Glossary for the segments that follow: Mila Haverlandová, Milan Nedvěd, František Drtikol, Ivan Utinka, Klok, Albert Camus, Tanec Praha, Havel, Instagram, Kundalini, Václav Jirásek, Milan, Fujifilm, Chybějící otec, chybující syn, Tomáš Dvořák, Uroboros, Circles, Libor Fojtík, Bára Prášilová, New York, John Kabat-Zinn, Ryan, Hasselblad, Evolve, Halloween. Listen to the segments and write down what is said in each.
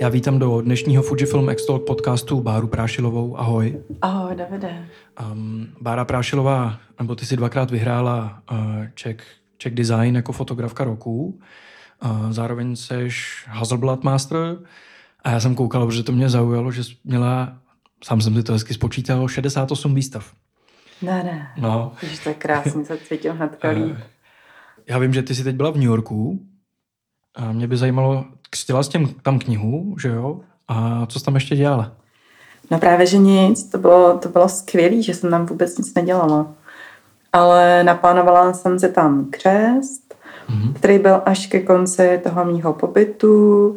Já vítám do dnešního Fujifilm X-Talk podcastu Báru Prášilovou. Ahoj. Ahoj, Davide. Bára Prášilová, nebo ty si dvakrát vyhrála Czech Design jako fotografka roku. Zároveň seš Hasselblad Master. A já jsem koukal, protože to mě zaujalo, že měla, sám jsem si to hezky spočítal, 68 výstav. Ne. No. Ježiš, to je krásný, se cítím hnedka líp. Já vím, že ty jsi teď byla v New Yorku. A mě by zajímalo, křtila jsi tam knihu, že jo? A co jsi tam ještě dělala? No právě, že nic. To bylo skvělý, že jsem tam vůbec nic nedělala. Ale naplánovala jsem si tam křest, který byl až ke konci toho mýho pobytu.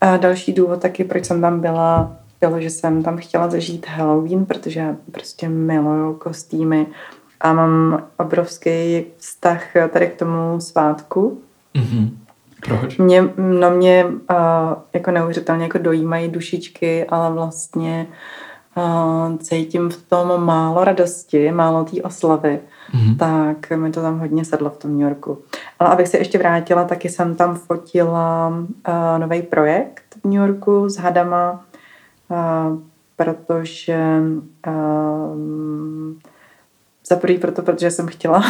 A další důvod taky, proč jsem tam byla, bylo, že jsem tam chtěla zažít Halloween, protože já prostě miluju kostýmy a mám obrovský vztah tady k tomu svátku. Mm-hmm. Proč? Mě neuvěřitelně dojímají dušičky, ale vlastně cítím v tom málo radosti, málo té oslavy. Mm-hmm. Tak mi to tam hodně sedlo v tom New Yorku. Ale abych se ještě vrátila, taky jsem tam fotila nový projekt v New Yorku s hadama, protože jsem chtěla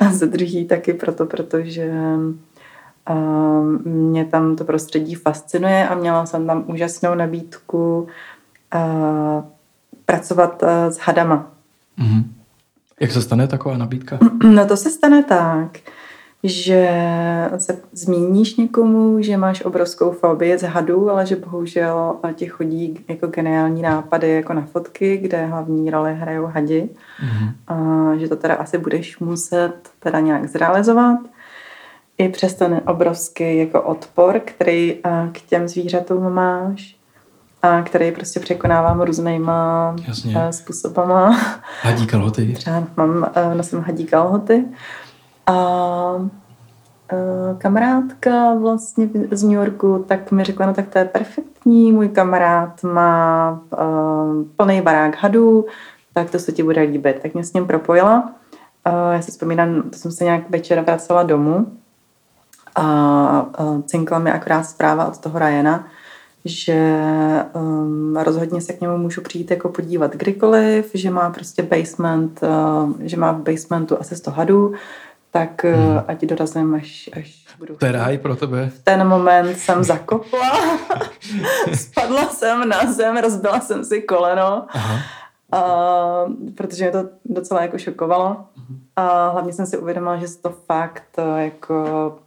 a za druhý taky protože mě tam to prostředí fascinuje a měla jsem tam úžasnou nabídku pracovat s hadama. Mm-hmm. Jak se stane taková nabídka? No to se stane tak, že se zmíníš někomu, že máš obrovskou fobii z hadů, ale že bohužel ti chodí geniální nápady na fotky, kde hlavní roli hrajou hadi. Mm-hmm. A že to asi budeš muset nějak zrealizovat. I přes ten obrovský odpor, který k těm zvířatům máš. A který prostě překonávám různýma způsobama. Hadí kalhoty. Třeba nosím hadí kalhoty. A kamarádka vlastně z New Yorku tak mi řekla, no tak to je perfektní, můj kamarád má plný barák hadů, tak to se ti bude líbit. Tak mě s ním propojila. Já si vzpomínám, to jsem se nějak večer vracela domů a cinkla mi akorát zpráva od toho Ryana, že rozhodně se k němu můžu přijít podívat kdykoliv, že má prostě basement, že má v basementu asi 100 hadů, tak ať dorazím, až budu. To je ráj pro tebe. V ten moment jsem zakopla, spadla jsem na zem, rozbila jsem si koleno, protože mě to docela šokovalo. A hlavně jsem si uvědomila, že se to fakt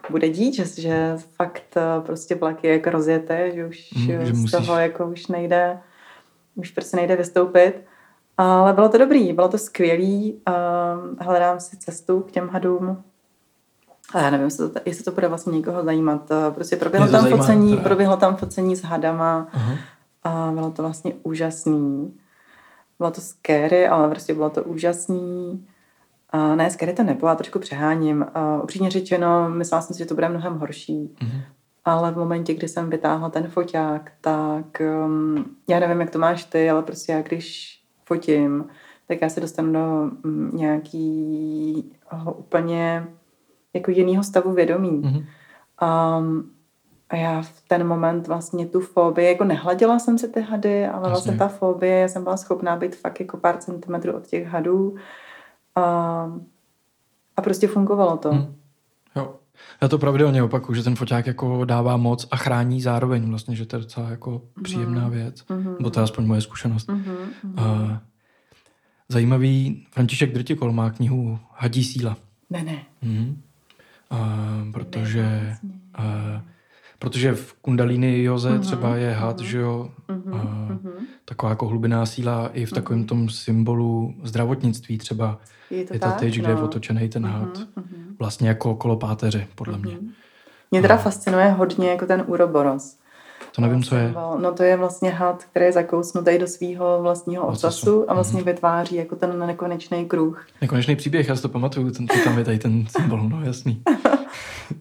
bude dít, že fakt prostě vlak je rozjeté, že už z toho už nejde, už prostě nejde vystoupit. Ale bylo to dobrý, bylo to skvělý. Hledám si cestu k těm hadům. A já nevím, jestli to bude vlastně někoho zajímat. Prostě proběhlo tam focení s hadama. Uh-huh. A bylo to vlastně úžasný. Bylo to scary, ale prostě bylo to úžasný. Ne, scary to nebylo, trošku přeháním. Upřímně řečeno, myslela jsem si, že to bude mnohem horší. Mm-hmm. Ale v momentě, kdy jsem vytáhla ten foťák, tak já nevím, jak to máš ty, ale prostě já když fotím, tak já se dostanu do nějakého úplně jiného stavu vědomí. Mm-hmm. A já v ten moment vlastně tu fobii, nehladila jsem se ty hady, ale vlastně ta fobie, já jsem byla schopná být fakt pár centimetrů od těch hadů. A prostě fungovalo to. Jo. Já to pravidelně opakuju, že ten foťák dává moc a chrání zároveň vlastně, že to je docela příjemná věc. Mm-hmm. Bo to je aspoň moje zkušenost. Mm-hmm. Zajímavý, František Drtikol má knihu Hadí síla. Ne. Mm-hmm. Protože v Kundalini józe třeba je had, že jo, taková hlubinná síla i v takovém tom symbolu zdravotnictví třeba. Je ta tyč, kde je otočený ten had. Vlastně okolo páteře, podle mě. Mě teda fascinuje hodně ten Uroboros. To nevím, co je. No to je vlastně had, který je zakousnutý do svého vlastního ocasu a vlastně vytváří ten nekonečný kruh. Nekonečný příběh, já si to pamatuju, tam je tady ten symbol, no jasný.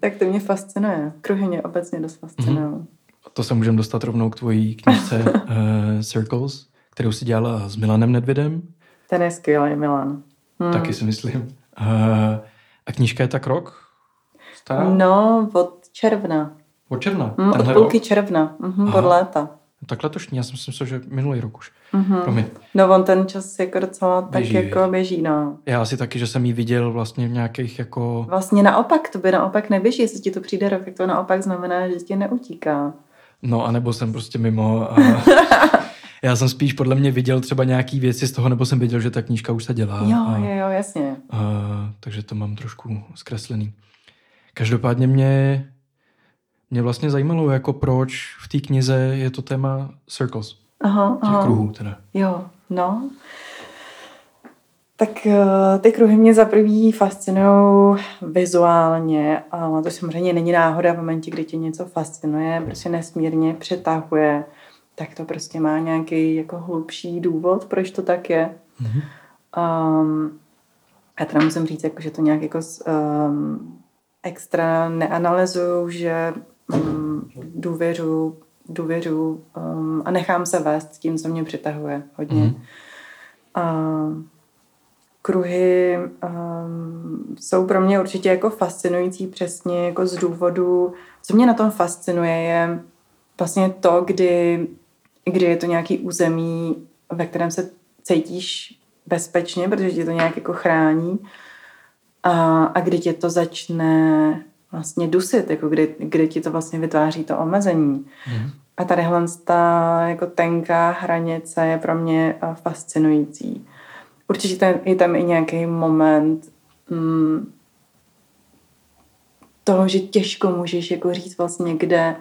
Tak to mě fascinuje. Kruhy mě obecně dost fascinují. To se můžeme dostat rovnou k tvojí knižce Circles, kterou si dělala s Milanem Nedvědem. Ten je skvělý, Milan. Taky si myslím. A knížka je tak rok? No, od června. Od června? Od půlky června, od léta. Tak letošní, já jsem si myslel, že minulý rok už. Mm-hmm. No on ten čas jako docela tak běží, jako běží, no. Já asi taky, že jsem ji viděl vlastně v nějakých jako... Vlastně naopak, to by naopak neběží, jestli ti to přijde rok, tak to naopak znamená, že ti neutíká. No, anebo jsem prostě mimo a... Já jsem spíš podle mě viděl třeba nějaký věci z toho, nebo jsem viděl, že ta knížka už se dělá. Jo, jasně. Takže to mám trošku zkreslený. Každopádně mě vlastně zajímalo, jako proč v té knize je to téma Circles. Těch kruhů teda. Jo, no. Tak ty kruhy mě za první fascinují vizuálně, ale to samozřejmě není náhoda v momentě, kdy tě něco fascinuje, prostě nesmírně přitahuje, tak to prostě má nějaký jako hlubší důvod, proč to tak je. Mm-hmm. Já teda musím říct, jako, že to nějak jako extra neanalyzuju, že důvěřu a nechám se vést tím, co mě přitahuje hodně. Mm-hmm. Kruhy jsou pro mě určitě jako fascinující přesně jako z důvodu, co mě na tom fascinuje, je vlastně to, kdy je to nějaký území, ve kterém se cítíš bezpečně, protože tě to nějak jako chrání a kdy tě to začne vlastně dusit, jako kdy ti to vlastně vytváří to omezení. Mm. A tadyhle ta jako tenká hranice je pro mě fascinující. Určitě je tam i nějaký moment toho, že těžko můžeš jako říct vlastně, kde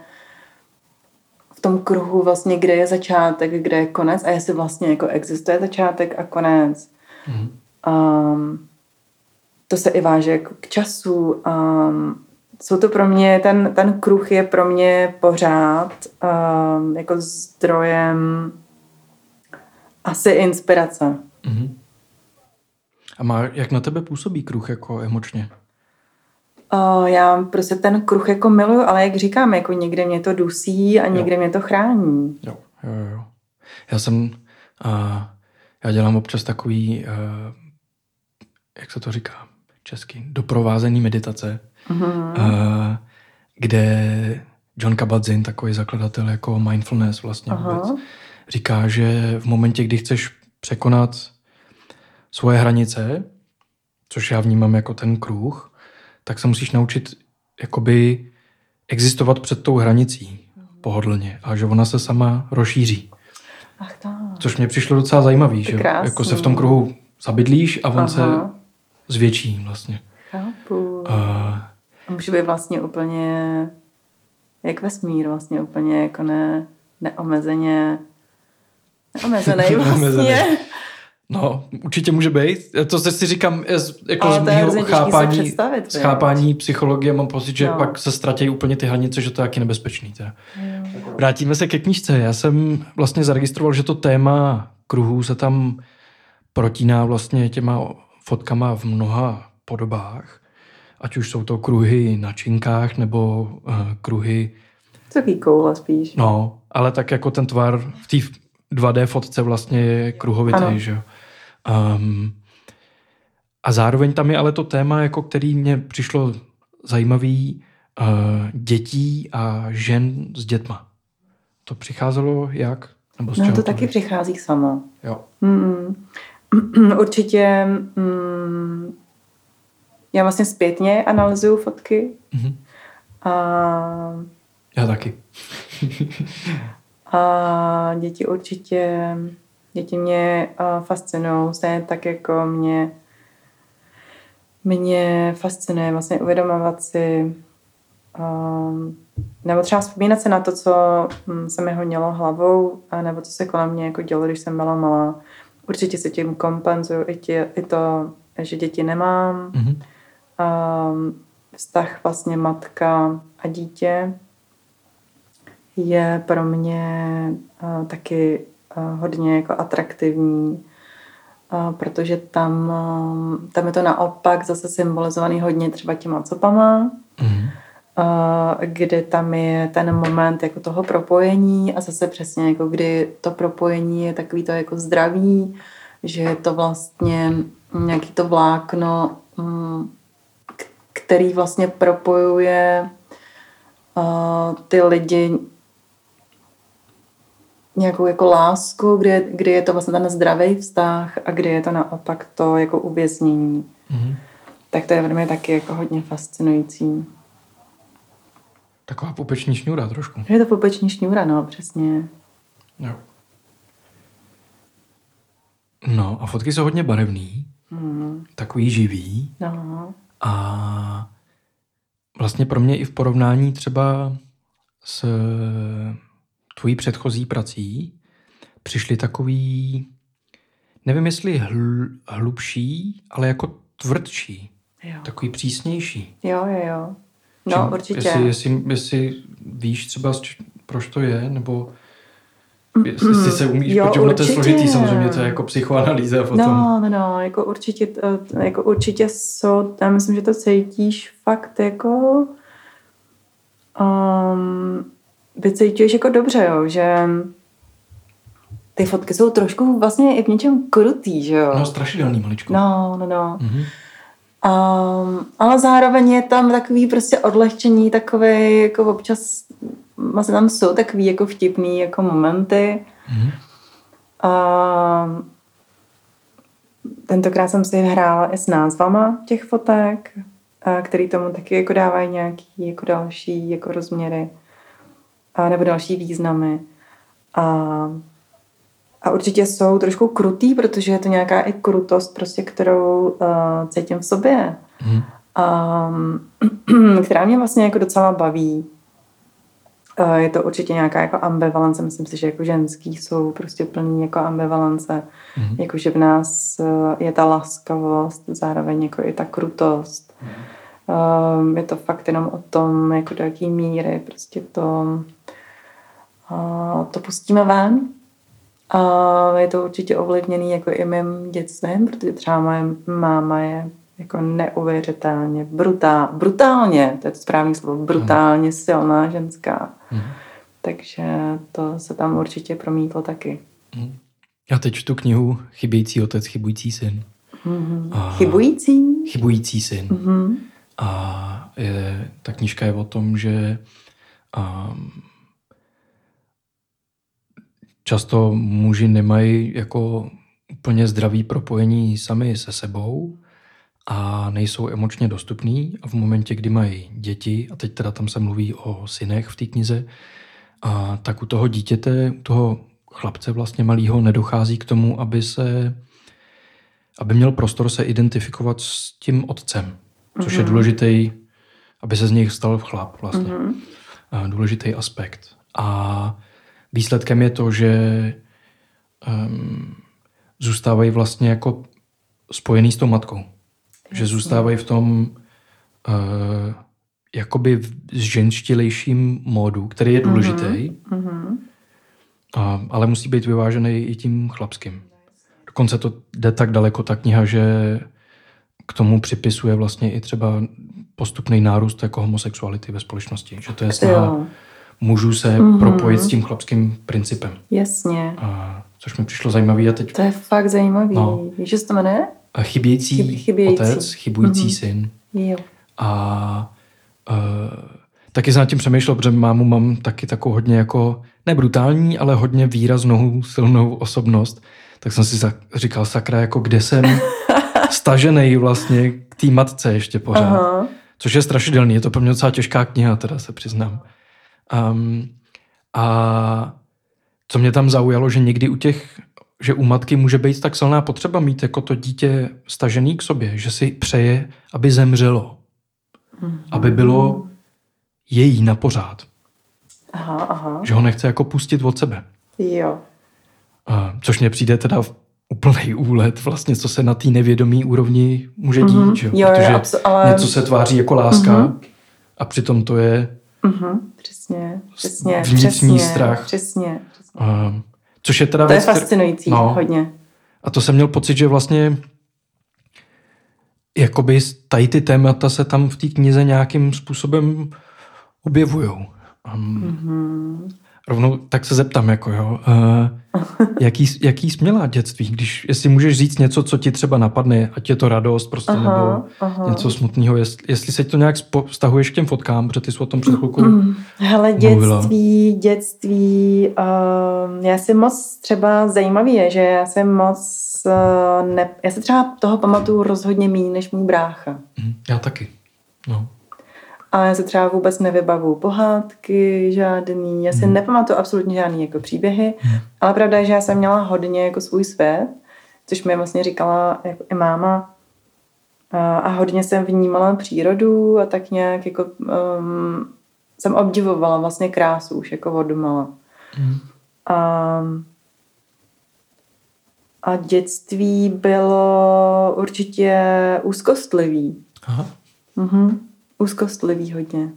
tom kruhu vlastně, kde je začátek, kde je konec a jestli vlastně jako existuje začátek a konec. Mm. To se i váže jako k času. Jsou to pro mě, ten kruh je pro mě pořád jako zdrojem asi inspirace. Mm. A jak na tebe působí kruh jako emočně? Já prostě ten kruh jako miluju, ale jak říkám, jako někde mě to dusí a někde mě to chrání. Jo. Já dělám občas takový, jak se to říká česky, doprovázený meditace, kde John Kabat-Zinn, takový zakladatel jako mindfulness vlastně vůbec, říká, že v momentě, kdy chceš překonat svoje hranice, což já vnímám jako ten kruh, tak se musíš naučit jakoby existovat před tou hranicí pohodlně a že ona se sama rozšíří. Ach tak. Což mě přišlo docela zajímavý, že jako se v tom kruhu zabydlíš a on se zvětší vlastně. Chápu. Může být vlastně úplně jak vesmír, vlastně úplně jako neomezený vlastně. No, určitě může být. To si říkám jako z mého chápání psychologie, mám pocit, že pak se ztratí úplně ty hranice, že to je taky nebezpečný. Teda. Vrátíme se ke knížce. Já jsem vlastně zaregistroval, že to téma kruhů se tam protíná vlastně těma fotkama v mnoha podobách. Ať už jsou to kruhy na činkách, nebo kruhy... Takový koula spíš. No, ale tak jako ten tvar v té 2D fotce vlastně je kruhovitý, že jo. A zároveň tam je ale to téma, jako který mě přišlo zajímavý, dětí a žen s dětma. To přicházelo jak? Nebo no to taky přichází samo. Jo. Určitě já vlastně zpětně analyzuju fotky. Mm-hmm. Já taky. A děti mě fascinují, stejně tak jako mě fascinuje vlastně uvědomovat si, nebo třeba vzpomínat se na to, co se mi honilo hlavou, nebo co se kolem mě jako dělo, když jsem byla malá. Určitě se tím kompenzuju i to, že děti nemám. Mm-hmm. Vztah vlastně matka a dítě je pro mě taky hodně jako atraktivní, protože tam je to naopak zase symbolizovaný hodně třeba těma copama, kdy tam je ten moment jako toho propojení a zase přesně jako kdy to propojení je takový to jako zdraví, že je to vlastně nějaký to vlákno, který vlastně propojuje ty lidi nějakou jako lásku, kdy je to vlastně ten zdravý vztah a kdy je to naopak to jako uvěznění. Mm-hmm. Tak to je pro mě taky jako hodně fascinující. Taková pupeční šňůra trošku. Je to pupeční šňůra, no, přesně. Jo. No a fotky jsou hodně barevný, takový živý. No. A vlastně pro mě i v porovnání třeba s tvojí předchozí prací přišly takový, nevím jestli hlubší, ale jako tvrdší. Jo. Takový přísnější. Jo. No, čím, určitě. Jestli víš třeba, proč to je, nebo jestli se umíš podívat, to je složitý samozřejmě, to je jako psychoanalýza a potom... No, jako určitě, jsou, já myslím, že to cítíš fakt jako... vycítíš jako dobře, jo, že ty fotky jsou trošku vlastně i v něčem krutý, že jo. No, strašidelný maličko. No. Mm-hmm. Ale zároveň je tam takový prostě odlehčení, takový jako občas vlastně tam jsou takový jako vtipný jako momenty. Mm-hmm. Tentokrát jsem si hrála i s názvama těch fotek, který tomu taky jako dávají nějaký jako další jako rozměry nebo další významy. A určitě jsou trošku krutý, protože je to nějaká i krutost, prostě, kterou cítím v sobě. Mm. Která mě vlastně jako docela baví. Je to určitě nějaká jako ambivalence. Myslím si, že jako ženský jsou prostě plný jako ambivalence. Mm. Jakože v nás je ta laskavost, zároveň jako i ta krutost. Mm. Je to fakt jenom o tom, jako do jaký míry prostě to pustíme ven. Je to určitě ovlivněný jako i mým dětstvím, protože třeba moje máma je jako neuvěřitelně brutálně, to je to správné slovo, brutálně silná ženská. Mm. Takže to se tam určitě promítlo taky. Já teď čtu knihu Chybějící otec, chybující syn. Mm-hmm. Chybující syn. Mm-hmm. A ta knížka je o tom, že často muži nemají jako úplně zdravý propojení sami se sebou a nejsou emočně dostupní a v momentě, kdy mají děti, a teď teda tam se mluví o synech v té knize, a tak u toho dítěte, u toho chlapce vlastně malýho nedochází k tomu, aby měl prostor se identifikovat s tím otcem, což je důležitý, aby se z něj stal chlap vlastně. Mm-hmm. Důležitý aspekt. A výsledkem je to, že zůstávají vlastně jako spojený s tou matkou. Jasně. Že zůstávají v tom jakoby ženštilejším módu, který je důležitý, ale musí být vyvážený i tím chlapským. Dokonce to jde tak daleko, ta kniha, že k tomu připisuje vlastně i třeba postupný nárůst jako homosexuality ve společnosti. Že to je snaha mužů se propojit s tím chlapským principem. Jasně. Což mi přišlo zajímavý a teď... To je fakt zajímavý. No. Víš, že se to jmenuje? Chybějící otec, chybující syn. Jo. A taky jsem nad tím přemýšlel, protože mámu mám taky takovou hodně jako, ne brutální, ale hodně výraznou, silnou osobnost. Tak jsem si říkal, sakra, jako kde jsem staženej vlastně k té matce ještě pořád. Aha. Což je strašidelný, je to pro mě docela těžká kniha, teda se přiznám. A co mě tam zaujalo, že někdy že u matky může být tak silná potřeba mít jako to dítě stažený k sobě, že si přeje, aby zemřelo. Mm-hmm. Aby bylo její napořád. Aha. Že ho nechce jako pustit od sebe. Jo. Což mě přijde teda úplnej úlet vlastně, co se na té nevědomí úrovni může dít. Mm-hmm. Že? Protože něco se tváří jako láska a přitom to je vnitřní strach. Přesně. Což je teda to je fascinující hodně. A to jsem měl pocit, že vlastně jakoby tady ty témata se tam v té knize nějakým způsobem objevujou. Rovnou tak se zeptám, jako jo, jaký jsi měla dětství, jestli můžeš říct něco, co ti třeba napadne, ať je to radost prostě, nebo něco smutného, jestli se to nějak vztahuješ k těm fotkám, protože ty jsi o tom před chvilkou Hele, dětství, já jsem moc třeba zajímavý je, že já jsem moc, já se třeba toho pamatuju rozhodně méně než můj brácha. Já taky, no. A já se třeba vůbec nevybavuju pohádky žádný, já si nepamatuju absolutně žádný jako příběhy, ale pravda je, že já jsem měla hodně jako svůj svět, což mi vlastně říkala jako i máma, a hodně jsem vnímala přírodu a tak nějak jako jsem obdivovala vlastně krásu už jako odmala. A dětství bylo určitě úzkostlivý. Aha. Mhm. Úzkostlivý hodně.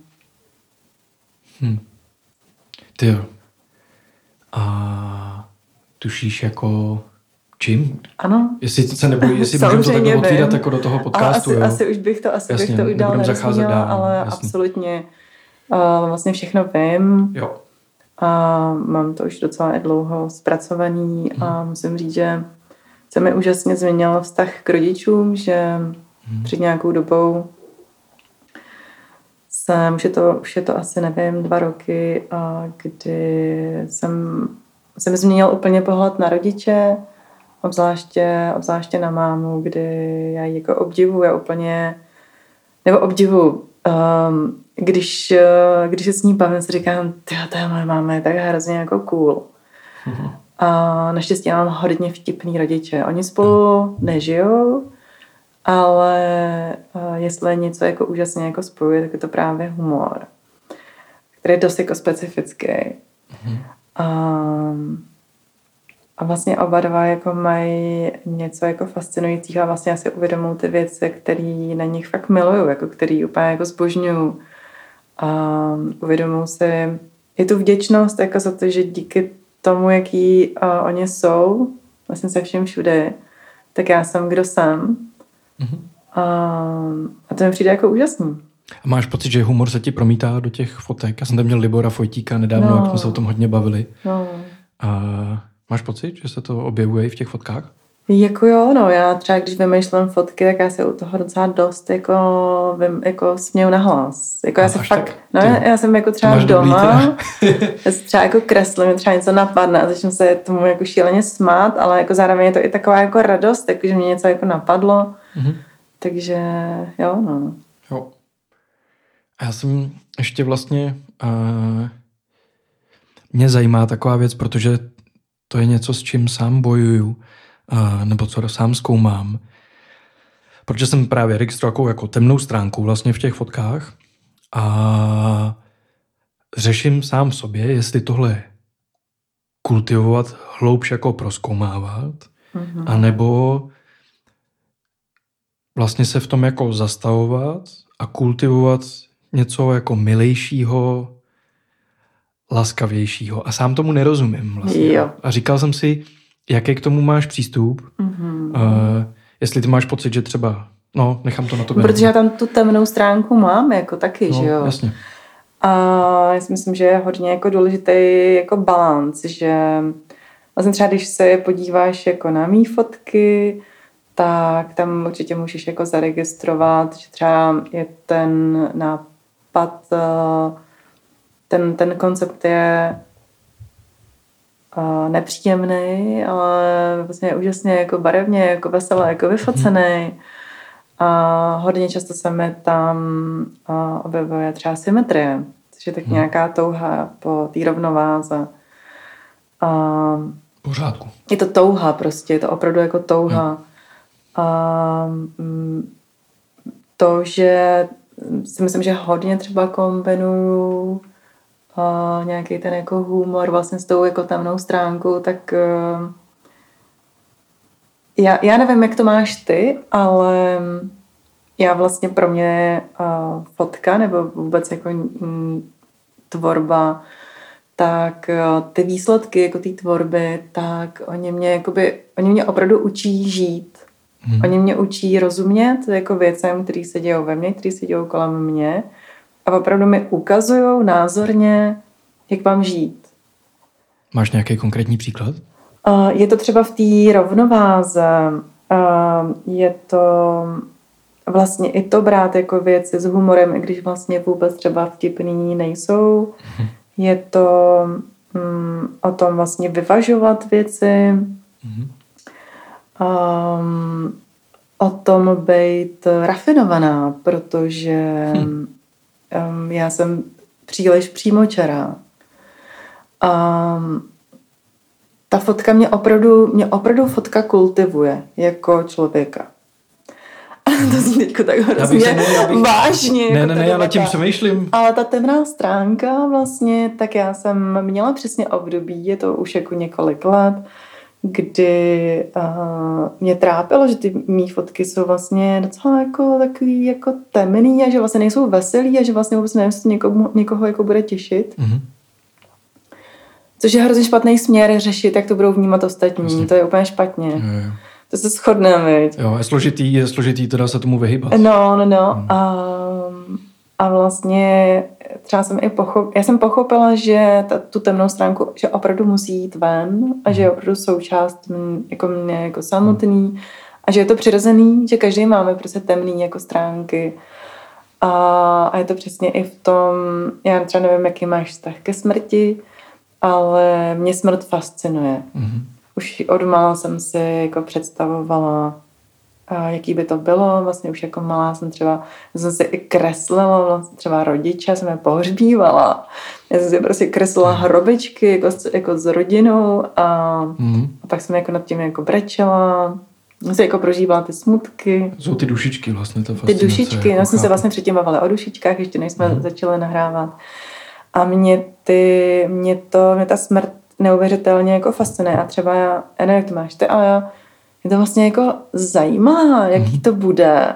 Ty jo. A tušíš jako čím? Ano. Jestli se nebojí, jestli můžeme to takhle otvírat jako do toho podcastu. Ale asi už bych to, jasně, bych to už dál nezmínila, ale jasně. Absolutně vlastně všechno vím. Jo. A mám to už docela dlouho zpracovaný a musím říct, že se mi úžasně změnil vztah k rodičům, že před nějakou dobou Už je to asi, nevím, 2 roky, kdy jsem změnil úplně pohled na rodiče, obzvláště na mámu, kdy já ji jako obdivuju, když se s ní bavím, si říkám, ta moje máma je tak hrozně jako cool. A naštěstí já mám hodně vtipný rodiče. Oni spolu nežijou, ale jestli něco jako úžasně jako spojuje, tak je to právě humor, který je dost jako specifický. A vlastně oba dva jako mají něco jako fascinujícího a vlastně já si uvědomuji ty věci, které na nich fakt miluju, jako který úplně jako zbožňuju. Uvědomuji si, je tu vděčnost jako za to, že díky tomu, jaký oni jsou, vlastně se vším všude, tak já jsem, kdo jsem. A to mi přijde jako úžasný. A máš pocit, že humor se ti promítá do těch fotek? Já jsem tam měl Libora Fojtíka nedávno, jak jsme se o tom hodně bavili. A máš pocit, že se to objevuje i v těch fotkách? Jako jo, no já třeba když vymýšlím fotky, tak já se u toho docela dost jako směju na hlas. Jako já se fakt, já jsem jako třeba doma, já se třeba jako kreslím, třeba něco napadne a začnu se tomu jako šíleně smát, ale jako zároveň je to i taková jako radost, jako že mě něco jako napadlo. Takže jo, no. Jo. A já jsem ještě vlastně, mě zajímá taková věc, protože to je něco, s čím sám bojuju, nebo co sám zkoumám. Protože jsem právě registroval jako temnou stránku vlastně v těch fotkách a řeším sám sobě, jestli tohle kultivovat hloubš jako prozkoumávat, anebo vlastně se v tom jako zastavovat a kultivovat něco jako milejšího, laskavějšího. A sám tomu nerozumím vlastně. Jo. A říkal jsem si, jaký k tomu máš přístup? Jestli ty máš pocit, že třeba... No, nechám to na tobě. Protože já tam tu temnou stránku mám jako taky, že jo? Jasně. A já si myslím, že je hodně jako důležitý jako balanc, že vlastně třeba když se podíváš jako na mý fotky, tak tam určitě můžeš jako zaregistrovat, že třeba je ten nápad, ten koncept je nepříjemný, ale vlastně úžasně jako barevně, jako veselé, jako vyfocený. A hodně často se mi tam objevuje třeba symetrie, což je tak nějaká touha po té rovnováze. Pořádku. Je to touha prostě, je to opravdu jako touha. A to, že si myslím, že hodně třeba kombinuju nějaký ten jako humor vlastně s tou jako temnou stránkou, tak já nevím, jak to máš ty, ale já vlastně pro mě fotka nebo vůbec jako tvorba, tak ty výsledky jako té tvorby, tak oni mě opravdu učí žít. Oni mě učí rozumět jako věcem, které se dějou ve mně, které se dějou kolem mě. A opravdu mi ukazují názorně, jak mám žít. Máš nějaký konkrétní příklad? Je to třeba v té rovnováze. Je to vlastně i to brát jako věci s humorem, i když vlastně vůbec třeba vtipný nejsou. Je to o tom vlastně vyvažovat věci, o tom být rafinovaná, protože já jsem příliš přímočará. Ta fotka mě opravdu fotka kultivuje jako člověka. To jsem teďko tak hrozně vážně. Ne, ale tím přemýšlím. Ale ta temná stránka vlastně, tak já jsem měla přesně období, je to už jako několik let, kdy mě trápilo, že ty mý fotky jsou vlastně docela jako takový jako temný a že vlastně nejsou veselý a že vlastně vůbec nevím, jestli někoho jako bude těšit. Mm-hmm. Což je hrozně špatný směr řešit, jak to budou vnímat ostatní. Vlastně. To je úplně špatně. Je. To se shodneme, viď? Jo, je složitý teda se tomu vyhybat. No. A vlastně třeba jsem i pochopila, že tu temnou stránku, že opravdu musí jít ven a že je opravdu součást mě jako samotný a že je to přirozený, že každý máme prostě temný jako stránky. A je to přesně i v tom, já třeba nevím, jaký máš vztah ke smrti, ale mě smrt fascinuje. Mm-hmm. Už od mála jsem si jako představovala, jaký by to bylo. Vlastně už jako malá jsem si i kreslila vlastně třeba rodiče, jsem je pohřbívala. Já jsem si prostě kreslila hrobičky jako s rodinou a pak jsem jako nad tím jako brečela. Jsem si jako prožívala ty smutky. Jsou ty dušičky vlastně. Ty dušičky, no jsme se vlastně předtím bavili o dušičkách, ještě než jsme začali nahrávat. A mě ta smrt neuvěřitelně jako fascinuje. A třeba já nevím, jak to máš ty, ale mě to vlastně jako zajímá, jaký to bude,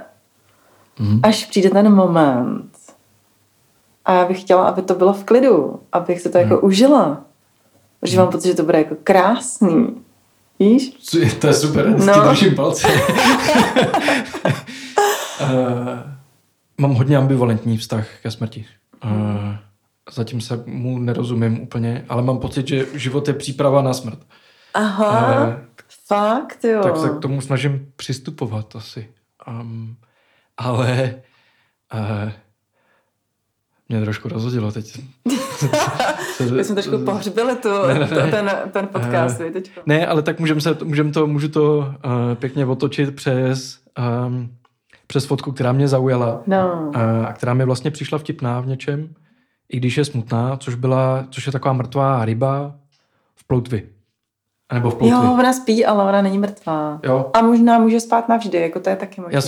až přijde ten moment. A já bych chtěla, aby to bylo v klidu, abych se to jako užila. Protože mám pocit, že to bude jako krásný. Víš? To je super, s tím naším palcem. Mám hodně ambivalentní vztah ke smrti. Zatím se mu nerozumím úplně, ale mám pocit, že život je příprava na smrt. Aha, fakt jo. Tak se k tomu snažím přistupovat asi. Ale mě trošku rozhodilo teď. My jsme trošku pohřbili ten podcast. Ne, ale tak můžu to pěkně otočit přes fotku, která mě zaujala. No. A která mi vlastně přišla vtipná v něčem. I když je smutná, což je taková mrtvá ryba v ploutvi. Nebo v ploutvi. Jo, ona spí, ale ona není mrtvá. Jo. A možná může spát navždy, jako to je taky možné. Já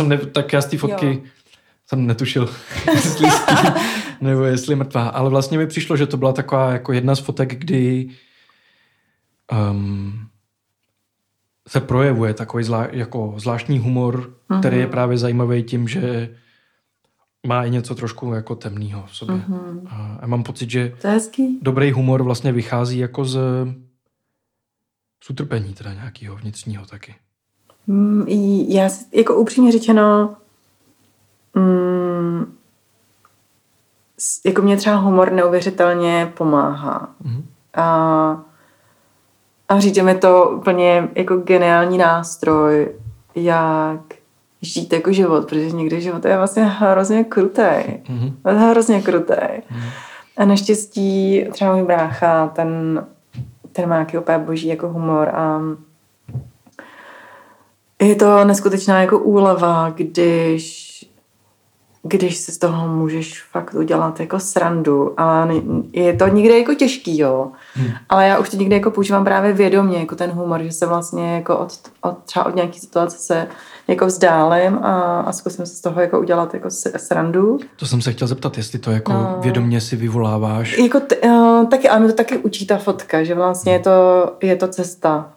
z té fotky jsem netušil, jestli spí, nebo jestli je mrtvá. Ale vlastně mi přišlo, že to byla taková jako jedna z fotek, kdy se projevuje takový zvláštní humor, který je právě zajímavý tím, že má i něco trošku jako temného v sobě. Mm-hmm. A mám pocit, že dobrý humor vlastně vychází jako z utrpení teda nějakého vnitřního taky. Já jako upřímně řečeno jako mě třeba humor neuvěřitelně pomáhá. Mm-hmm. A říkám, je to úplně jako geniální nástroj, jak žít jako život, protože někdy život je vlastně hrozně krutej. Mm-hmm. Hrozně krutej. Mm-hmm. A naštěstí třeba můj brácha, ten má jaký úplně boží jako humor a je to neskutečná jako úleva, když si z toho můžeš fakt udělat jako srandu. A je to někde jako těžký, jo. Mm. Ale já už to někde jako používám právě vědomě, jako ten humor, že se vlastně jako třeba od nějaký situace se jako vzdálím a zkusím se z toho jako udělat jako srandu. To jsem se chtěl zeptat, jestli to jako vědomě si vyvoláváš. Jako taky, ale mi to taky učí ta fotka, že vlastně je to cesta.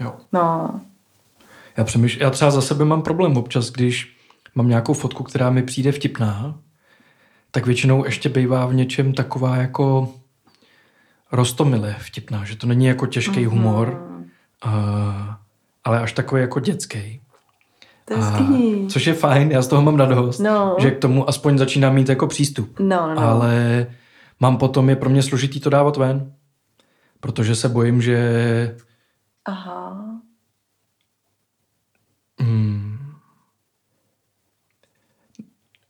Jo. No. Já třeba za sebe mám problém občas, když mám nějakou fotku, která mi přijde vtipná, tak většinou ještě bývá v něčem taková jako roztomile vtipná, že to není jako těžký humor, ale až takový jako dětský. Což je fajn, já z toho mám radost, že k tomu aspoň začínám mít jako přístup. Ale mám potom, je pro mě složitý to dávat ven. protože se bojím, že... Aha.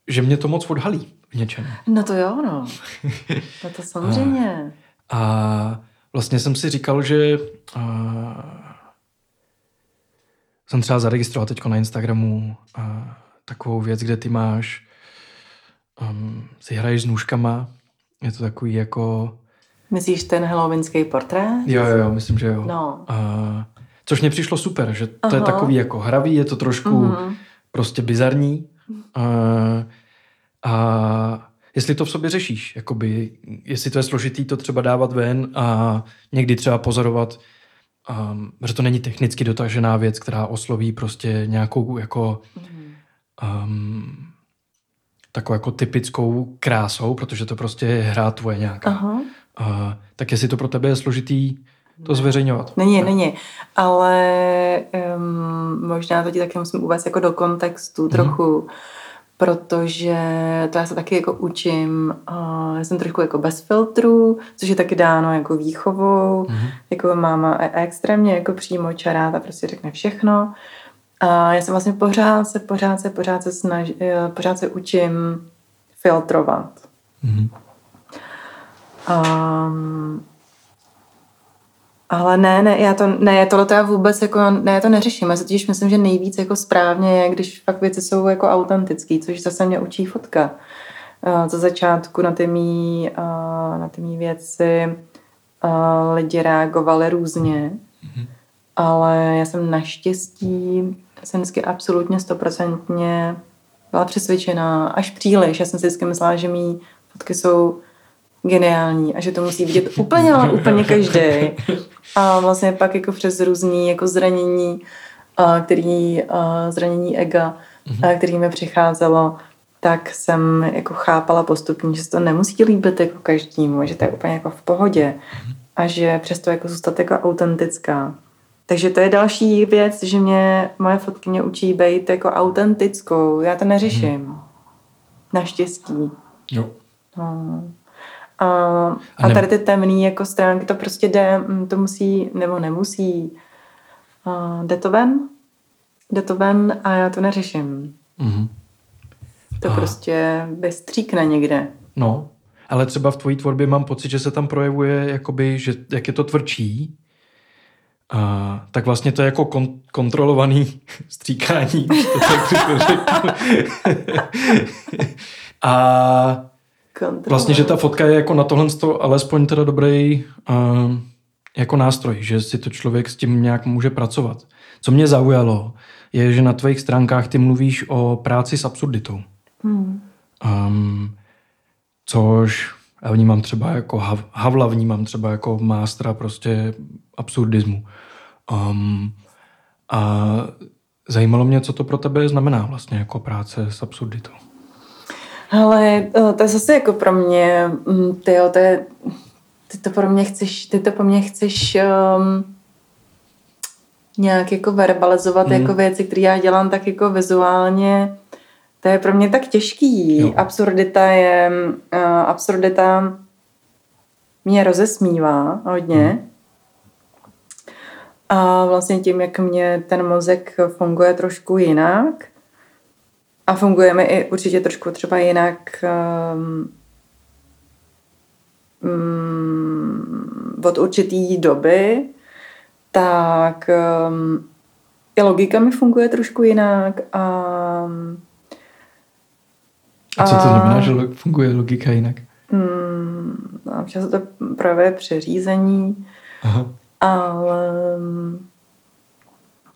Že mě to moc odhalí v něčem. No to jo, no. No to samozřejmě. A vlastně jsem si říkal, že... jsem třeba zaregistroval teďko na Instagramu takovou věc, kde ty máš... si hraješ s nůžkama. Je to takový jako... Myslíš ten halloweenský portrét? Jo, myslím, že jo. No. Což mě přišlo super, že to je takový jako hravý, je to trošku prostě bizarní. A jestli to v sobě řešíš, jakoby, jestli to je složitý, to třeba dávat ven a někdy třeba pozorovat, že to není technicky dotažená věc, která osloví prostě nějakou jako... takovou jako typickou krásou, protože to prostě je hra tvoje nějaká. Tak jestli to pro tebe je složitý to zveřejňovat. Není, ale možná to ti taky musím uvést jako do kontextu trochu, protože to já se taky jako učím, já jsem trošku jako bez filtru, což je taky dáno jako výchovou, jako máma extrémně jako přímočará, ta prostě řekne všechno. A já jsem vlastně pořád se učím filtrovat. Ale já to neřeším. Já se totiž myslím, že nejvíc jako správně je, když fakt věci jsou jako autentický, což zase mě učí fotka. Za začátku na ty mý věci lidi reagovali různě, ale já jsem naštěstí jsem vždycky absolutně 100% byla přesvědčená až příliš. Já jsem si vždycky myslela, že mý fotky jsou geniální a že to musí vidět úplně každý. A vlastně pak jako přes různý jako zranění ega, který mi přicházelo, tak jsem jako chápala postupně, že se to nemusí líbit jako každému, že to je úplně jako v pohodě a že přesto jako zůstat jako autentická. Takže to je další věc, že mě moje fotky mě učí být jako autentickou. Já to neřeším. Naštěstí. Jo. A tady ty temný jako stránky, to prostě jde, to musí nebo nemusí. Jde to ven a já to neřeším. To prostě vystříkne někde. No, ale třeba v tvojí tvorbě mám pocit, že se tam projevuje, jakoby, že jak je to tvrdší, tak vlastně to je jako kontrolovaný stříkání. A vlastně, že ta fotka je jako na tohle alespoň teda dobrý jako nástroj, že si to člověk s tím nějak může pracovat. Co mě zaujalo, je, že na tvých stránkách ty mluvíš o práci s absurditou. Což já vnímám třeba jako Havla, vnímám třeba jako mástra prostě absurdismu. A zajímalo mě, co to pro tebe znamená vlastně jako práce s absurditou. Ale to je zase jako pro mě, ty to po mně chceš nějak jako verbalizovat jako věci, které já dělám tak jako vizuálně. To je pro mě tak těžký. Jo. Absurdita mě rozesmívá hodně. A vlastně tím, jak mě ten mozek funguje trošku jinak a funguje mi i určitě trošku třeba jinak od určitý doby, tak i logika mi funguje trošku jinak a co to znamená, že funguje logika jinak? Občas to právě přeřízení. Ale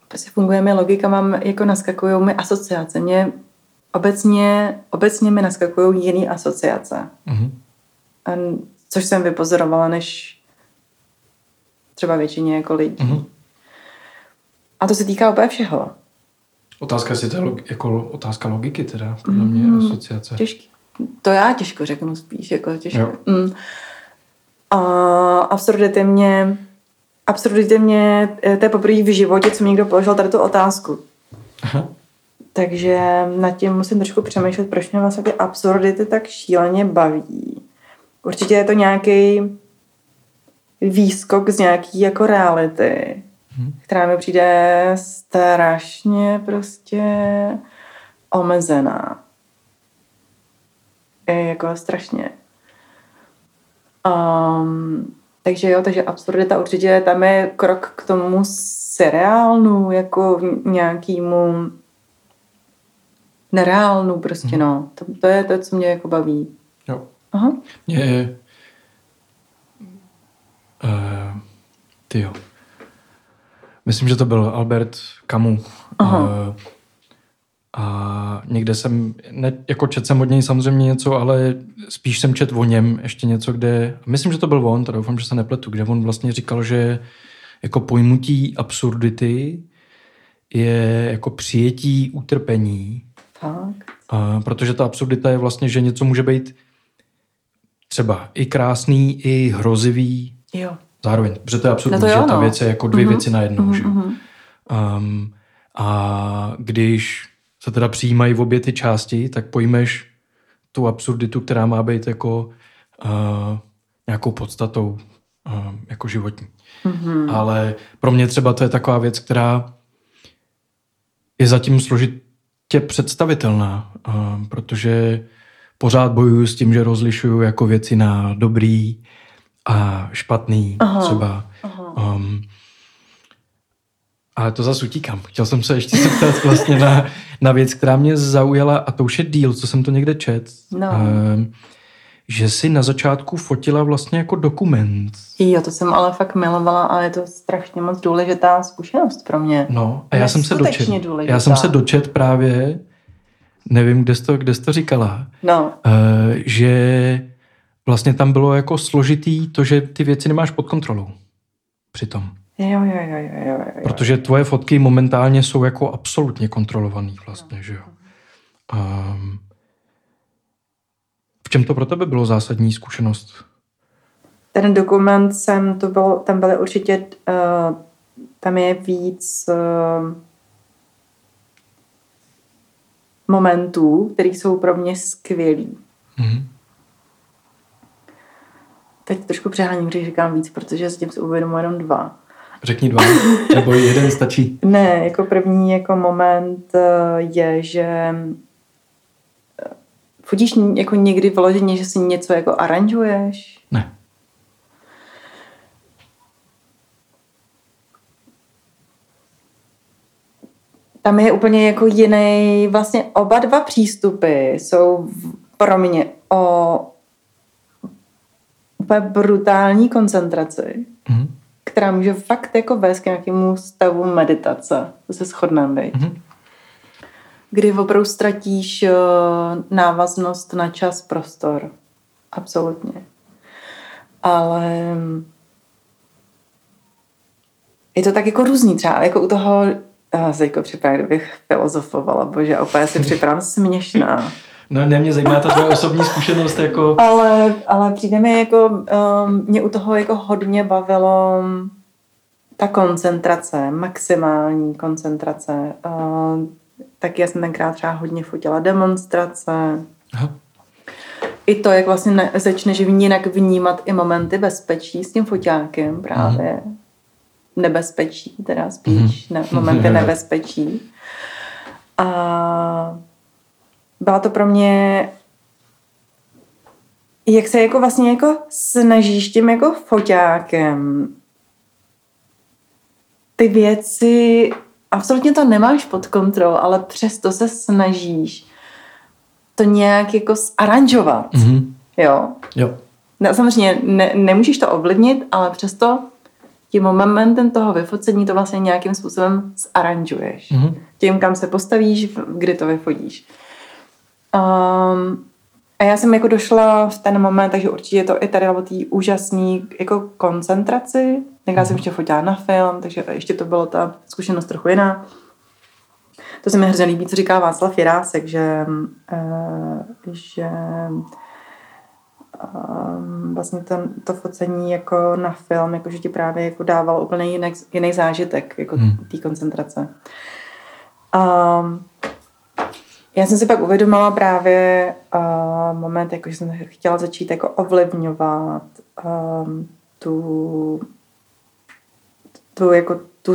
prostě funguje mi logika, mám jako naskakujou mi asociace. Mě obecně mi naskakují jiný asociace. Což jsem vypozorovala, než třeba většině jako lidí. A to se týká úplně všeho. Otázka si to jako otázka logiky teda, podle mě asociace. Těžký. To já těžko řeknu spíš, jako těžko. A absurdity mě, to je poprvé v životě, co mi někdo položil tady tu otázku. Takže nad tím musím trošku přemýšlet, proč mě vlastně ty absurdity tak šíleně baví. Určitě je to nějaký výskok z nějaký jako reality, která mi přijde strašně prostě omezená. Jako strašně. Takže jo, takže absurdita určitě tam je krok k tomu seriálnu, jako nějakému nereálnu prostě, no. To je to, co mě jako baví. Jo. Aha. Tyjo. Myslím, že to byl Albert Camus. A někde jsem, ne, jako četl jsem od něj samozřejmě něco, ale spíš jsem četl o něm ještě něco, kde, myslím, že to byl on, teda doufám, že se nepletu, kde on vlastně říkal, že jako pojmutí absurdity je jako přijetí utrpení. Tak. Protože ta absurdita je vlastně, že něco může být třeba i krásný, i hrozivý. Jo. Zároveň, protože to je absurdní, že ta věc je jako dvě věci na jednou. A když se teda přijímají v obě ty části, tak pojmeš tu absurditu, která má být jako nějakou podstatou jako životní. Mm-hmm. Ale pro mě třeba to je taková věc, která je zatím složitě představitelná, protože pořád bojuju s tím, že rozlišuju jako věci na dobrý a špatný třeba. Ale to zase utíkám. Chtěl jsem se ještě zeptat vlastně na věc, která mě zaujala, a to už je díl, co jsem to někde čet, že si na začátku fotila vlastně jako dokument. Jo, to jsem ale fakt milovala, ale je to strašně moc důležitá zkušenost pro mě. No, a já jsem se dočet právě, nevím, kde jsi to říkala, že vlastně tam bylo jako složitý to, že ty věci nemáš pod kontrolou přitom. Jo. Protože tvoje fotky momentálně jsou jako absolutně kontrolovaný vlastně, že jo. V čem to pro tebe bylo zásadní zkušenost? Ten dokument tam byly určitě, tam je víc momentů, které jsou pro mě skvělý. Mhm. Teď trošku přeháním, když říkám víc, protože s tím si uvědomuji jenom 2. Řekni 2, nebo jeden stačí. Ne, jako první jako moment je, že fotíš jako někdy vyloženě, že si něco jako aranžuješ? Ne. Tam je úplně jako jiný, vlastně oba dva přístupy jsou pro mě úplně brutální koncentraci, která může fakt jako vést k nějakému stavu meditace. To se shodneme, viď? Kdy opravdu ztratíš návaznost na čas, prostor. Absolutně. Ale je to tak jako různý třeba. Jako u toho se jako připadá, kdybych filozofovala. Bože, opět si připadám směšná. No, ne, mě zajímá ta tvoje osobní zkušenost, jako... Ale přijde mi, jako, mě u toho jako hodně bavilo ta koncentrace, maximální koncentrace. Tak já jsem tenkrát třeba hodně fotila demonstrace. Aha. I to, jak vlastně začneš jinak vnímat i momenty bezpečí s tím foťákem právě. Aha. Nebezpečí, teda spíš, momenty nebezpečí. A... byla to pro mě, jak se jako vlastně jako snažíš tím jako foťákem ty věci, absolutně to nemáš pod kontrolou, ale přesto se snažíš to nějak jako zaranžovat. Jo. No, samozřejmě nemůžeš to ovlivnit, ale přesto tím momentem toho vyfocení to vlastně nějakým způsobem zaranžuješ. Tím, kam se postavíš, kdy to vyfotíš. A já jsem jako došla v ten moment, takže určitě je to i tady o té úžasné jako koncentraci. Tenkrát jsem ještě fotila na film, takže ještě to bylo ta zkušenost trochu jiná. To se mi hrozně líbí, co říká Václav Jirásek, že vlastně to focení jako na film, jakože ti právě jako dával úplně jiný zážitek jako té koncentrace. Já jsem si pak uvědomila právě moment, jako, že jsem chtěla začít jako ovlivňovat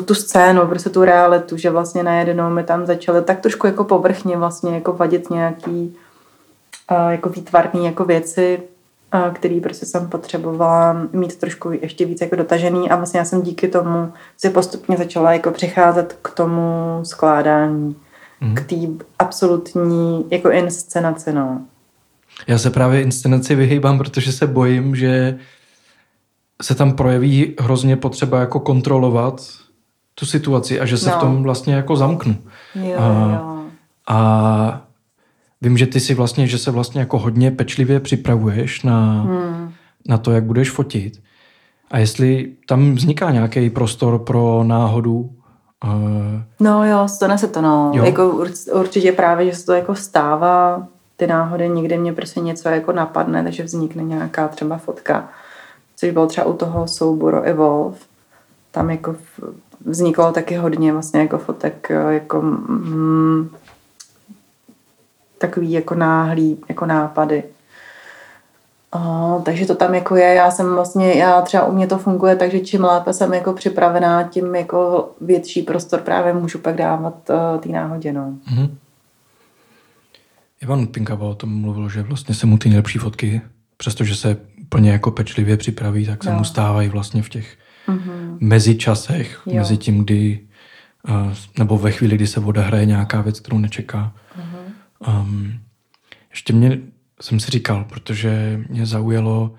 tu scénu, prostě tu realitu, že vlastně najednou my tam začali tak trošku jako povrchně vlastně jako vadit nějaký jako výtvarný jako věci, který prostě jsem potřebovala mít trošku ještě víc jako dotažený a vlastně já jsem díky tomu si postupně začala jako přicházet k tomu skládání, k té absolutní jako inscenaci, no. Já se právě inscenaci vyhýbám, protože se bojím, že se tam projeví hrozně potřeba jako kontrolovat tu situaci a že se v tom vlastně jako zamknu. A vím, že ty si vlastně, že se vlastně jako hodně pečlivě připravuješ na to, jak budeš fotit. A jestli tam vzniká nějaký prostor pro náhodu? No jo, stane se to, no. Jako určitě právě, že se to jako stává, ty náhody, někde mě prostě něco jako napadne, takže vznikne nějaká třeba fotka. Což bylo třeba u toho souboru Evolve. Tam jako vzniklo taky hodně vlastně jako fotek jako takový jako náhlý jako nápady. Takže to tam jako je, já třeba u mě to funguje, takže čím lépe jsem jako připravená, tím jako větší prostor právě můžu pak dávat té náhodě, no. Mhm. Ivan Utinka o tom mluvil, že vlastně se mu ty nejlepší fotky, přestože se plně jako pečlivě připraví, tak se mu stávají vlastně v těch mezičasech, mezi tím, kdy nebo ve chvíli, kdy se odehraje nějaká věc, kterou nečeká. Ještě jsem si říkal, protože mě zaujalo,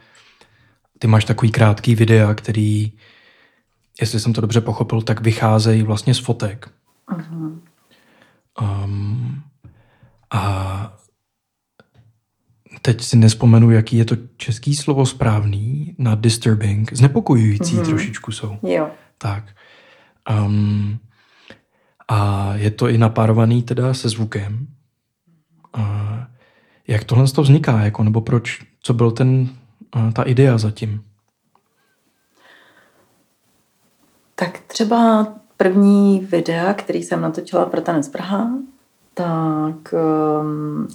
ty máš takový krátký videa, který, jestli jsem to dobře pochopil, tak vycházejí vlastně z fotek. A teď si nespomenu, jaký je to český slovo správný na disturbing. Znepokojující trošičku jsou. Jo. Tak. A je to i napárovaný teda se zvukem. Jak tohle z toho vzniká? Jako, nebo proč? Co byl ta idea zatím? Tak třeba první videa, který jsem natočila pro Tanec Praha, tak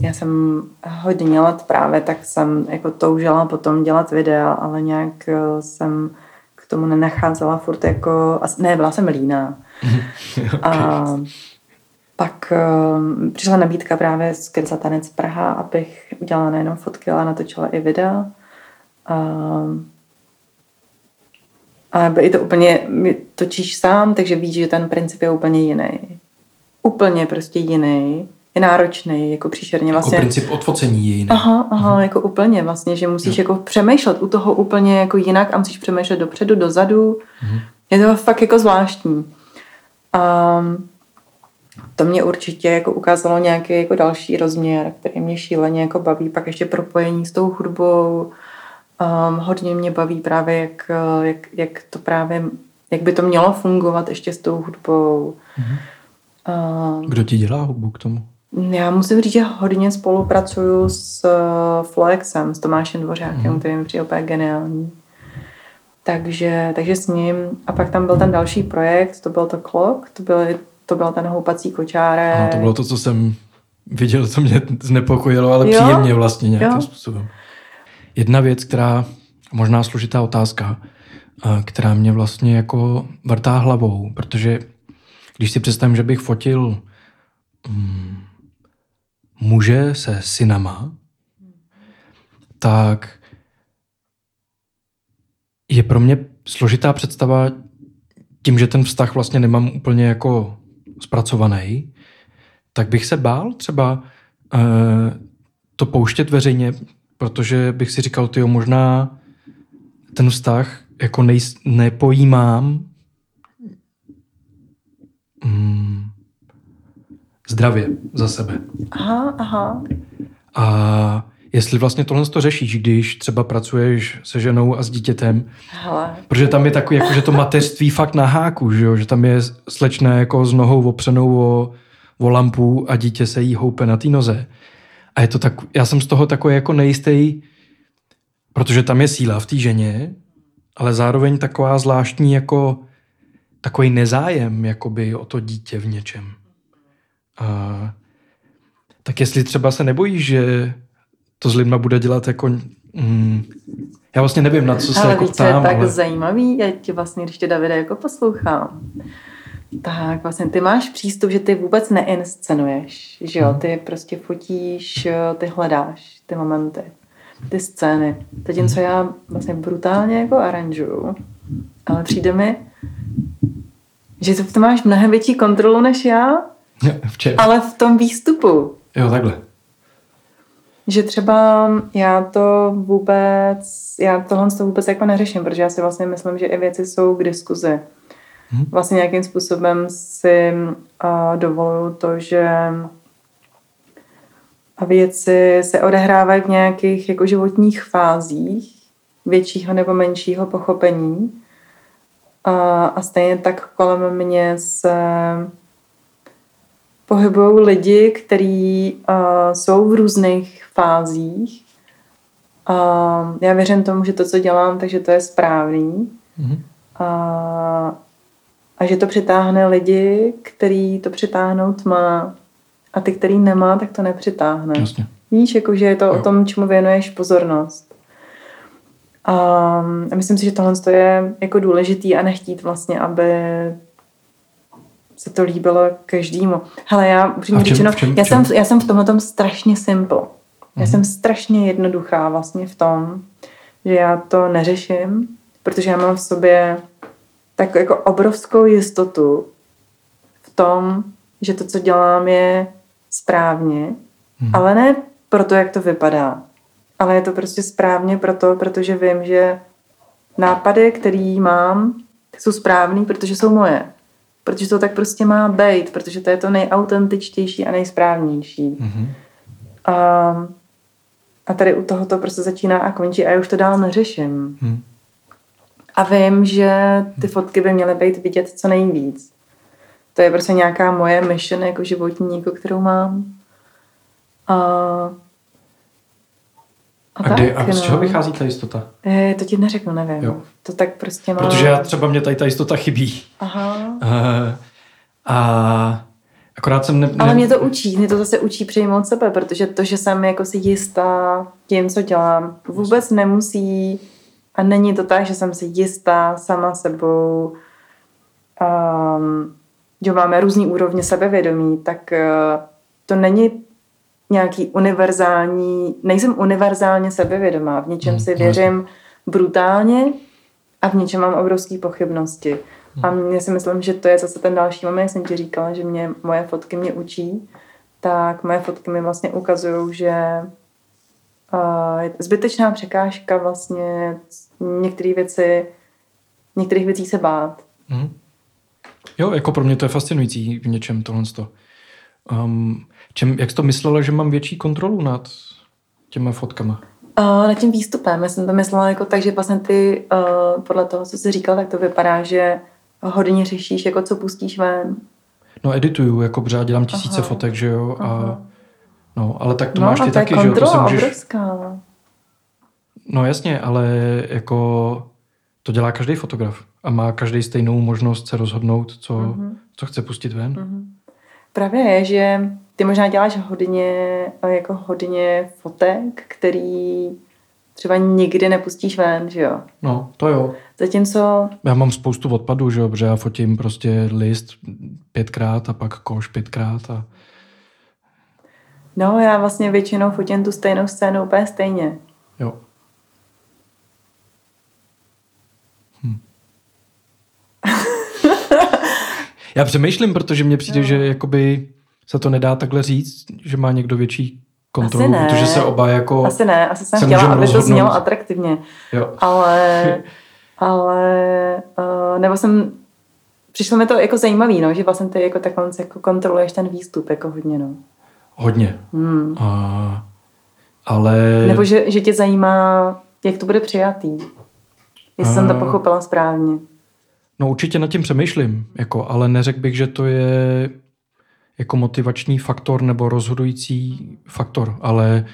já jsem hodně let právě, tak jsem jako toužila potom dělat videa, ale nějak jsem k tomu nenacházela furt jako... Ne, byla jsem líná. A pak přišla nabídka právě skrze Tanec Praha, abych udělala nejenom fotky, ale natočila i videa. A byly to úplně... Točíš sám, takže víš, že ten princip je úplně jiný. Úplně prostě jiný, je náročný, jako příšerně vlastně. Jako princip odfocení je jiný. Jako úplně vlastně, že musíš jako přemýšlet u toho úplně jako jinak a musíš přemýšlet dopředu, dozadu. Je to fakt jako zvláštní. A to mě určitě jako ukázalo nějaký jako další rozměr, který mě šíleně jako baví, pak ještě propojení s tou hudbou. Hodně mě baví právě, jak to právě, jak by to mělo fungovat ještě s tou hudbou. Kdo ti dělá hudbu k tomu? Já musím říct, že hodně spolupracuju s Flexem, s Tomášem Dvořákem, který mi přijde úplně geniální. Takže s ním. A pak tam byl ten další projekt, to byl to Klok, to byl ten houpací kočárek. Aha, to bylo to, co jsem viděl, co mě znepokojilo, ale příjemně vlastně nějakým způsobem. Jedna věc, která, možná složitá otázka, která mě vlastně jako vrtá hlavou, protože když si představím, že bych fotil muže se synama, tak je pro mě složitá představa tím, že ten vztah vlastně nemám úplně jako zpracovaný, tak bych se bál třeba to pouštět veřejně, protože bych si říkal, tyjo, možná ten vztah jako nepojímám zdravě za sebe. A jestli vlastně tohle to řešíš, když třeba pracuješ se ženou a s dítětem, protože tam je takový, jako, že to mateřství fakt na háku, že jo? Že tam je slečna jako s nohou opřenou o lampu a dítě se jí houpe na té noze. A je to tak, já jsem z toho takový jako nejistý, protože tam je síla v té ženě, ale zároveň taková zvláštní jako takový nezájem jakoby o to dítě v něčem. Tak jestli třeba se nebojíš, že to s lidma bude dělat jako Já vlastně nevím, na co se ale jako víc, ptám. Tak ale zajímavý, já tě vlastně, když tě Davide jako poslouchám, tak vlastně ty máš přístup, že ty vůbec neinscenuješ, že jo, ty prostě fotíš, ty hledáš ty momenty, ty scény. Teď jen co já vlastně brutálně jako aranžuju, ale přijde mi, že to máš mnohem větší kontrolu než já, ale v tom výstupu. Jo, takhle. Že třeba já tohle vůbec jako neřeším, protože já si vlastně myslím, že i věci jsou k diskuzi. Vlastně nějakým způsobem si dovoluju to, že věci se odehrávají v nějakých jako životních fázích většího nebo menšího pochopení a stejně tak kolem mě se pohybují lidi, kteří jsou v různých fázích. Já věřím tomu, že to, co dělám, takže to je správný. A že to přitáhne lidi, který to přitáhnout má. A ty, který nemá, tak to nepřitáhne. Jasně. Víš, jakože je to o tom, čemu věnuješ pozornost. A myslím si, že tohle je jako důležitý a nechtít vlastně, aby se to líbilo každému. Hele, já upřímně řečeno, já jsem v tomhle tom strašně simple. Já jsem strašně jednoduchá vlastně v tom, že já to neřeším, protože já mám v sobě tak jako obrovskou jistotu v tom, že to, co dělám, je správně, ale ne proto, jak to vypadá, ale je to prostě správně proto, protože vím, že nápady, který mám, jsou správný, protože jsou moje. Protože to tak prostě má být, protože to je to nejautentičtější a nejsprávnější. A tady u toho to prostě začíná a končí a já už to dál neřeším. A vím, že ty fotky by měly být vidět co nejvíc. To je prostě nějaká moje mission jako životní, jako kterou mám. A z čeho vychází ta jistota? To ti neřeknu, nevím. Jo. To tak prostě mám. Protože já třeba mě tady ta jistota chybí. A akorát jsem ale mě to zase učí přijmout sebe, protože to, že jsem jako si jistá tím, co dělám, vůbec nemusí. A není to tak, že jsem si jistá sama sebou, že máme různý úrovně sebevědomí, tak to není nějaký univerzální, nejsem univerzálně sebevědomá, v něčem si věřím brutálně a v něčem mám obrovské pochybnosti. A já si myslím, že to je zase ten další moment, jak jsem ti říkala, že moje fotky mě učí, tak moje fotky mi vlastně ukazují, že zbytečná překážka vlastně některých věcí se bát. Jo, jako pro mě to je fascinující v něčem tohle. Jak jsi to myslela, že mám větší kontrolu nad těma fotkama? Nad tím výstupem. Já jsem to myslela jako tak, že vlastně ty podle toho, co jsi říkal, tak to vypadá, že hodně řešíš, jako co pustíš ven. No edituju, jako pořád dělám tisíce fotek, že jo? Ale tak to máš ty taky, že jo? To se můžeš... obrovská. No jasně, ale jako to dělá každý fotograf a má každý stejnou možnost se rozhodnout, co chce pustit ven. Právě je, že ty možná děláš hodně fotek, který třeba nikdy nepustíš ven, že jo? No, to jo. Zatímco... Já mám spoustu odpadů, že jo, protože já fotím prostě list 5x a pak koš 5x a... No, já vlastně většinou fotím tu stejnou scénu úplně stejně. Jo. Já přemýšlím, protože mně přijde, že jakoby se to nedá takhle říct, že má někdo větší kontrolu, protože se oba jako... Asi ne, asi jsem chtěla, aby rozhodnout. To znělo atraktivně. Jo. Ale nebo jsem... Přišlo mi to jako zajímavý, no, že vlastně ty jako takhle jako kontroluješ ten výstup jako hodně, no. Hodně. Ale... Nebo že tě zajímá, jak to bude přijatý. Jestli jsem to pochopila správně. No určitě nad tím přemýšlím, jako, ale neřekl bych, že to je jako motivační faktor nebo rozhodující faktor, ale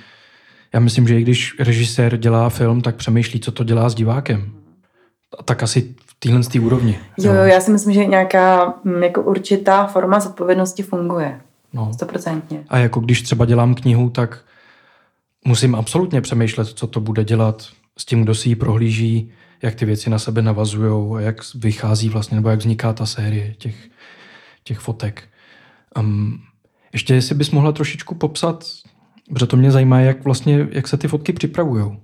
já myslím, že i když režisér dělá film, tak přemýšlí, co to dělá s divákem. Tak asi v téhle úrovni. Jo, já si myslím, že nějaká jako určitá forma zodpovědnosti funguje. 100%. A jako když třeba dělám knihu, tak musím absolutně přemýšlet, co to bude dělat s tím, kdo si ji prohlíží, jak ty věci na sebe navazujou a jak vychází vlastně, nebo jak vzniká ta série těch fotek. Ještě jestli bys mohla trošičku popsat, protože to mě zajímá, jak se ty fotky připravujou.